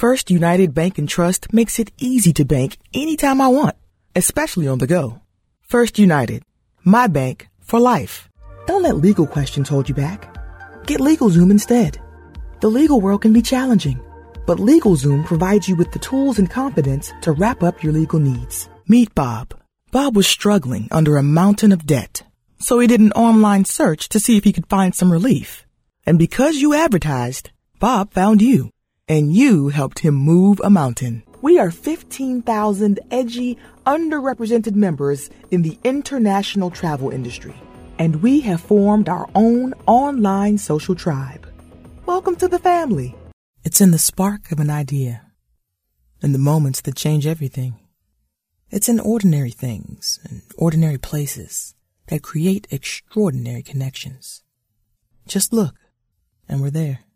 First United Bank and Trust makes it easy to bank anytime I want, especially on the go. First United, my bank for life. Don't let legal questions hold you back. Get LegalZoom instead. The legal world can be challenging, but LegalZoom provides you with the tools and confidence to wrap up your legal needs. Meet Bob. Bob was struggling under a mountain of debt, so he did an online search to see if he could find some relief. And because you advertised, Bob found you, and you helped him move a mountain. We are 15,000 edgy, underrepresented members in the international travel industry, and we have formed our own online social tribe. Welcome to the family. It's in the spark of an idea, in the moments that change everything. It's in ordinary things and ordinary places that create extraordinary connections. Just look, and we're there.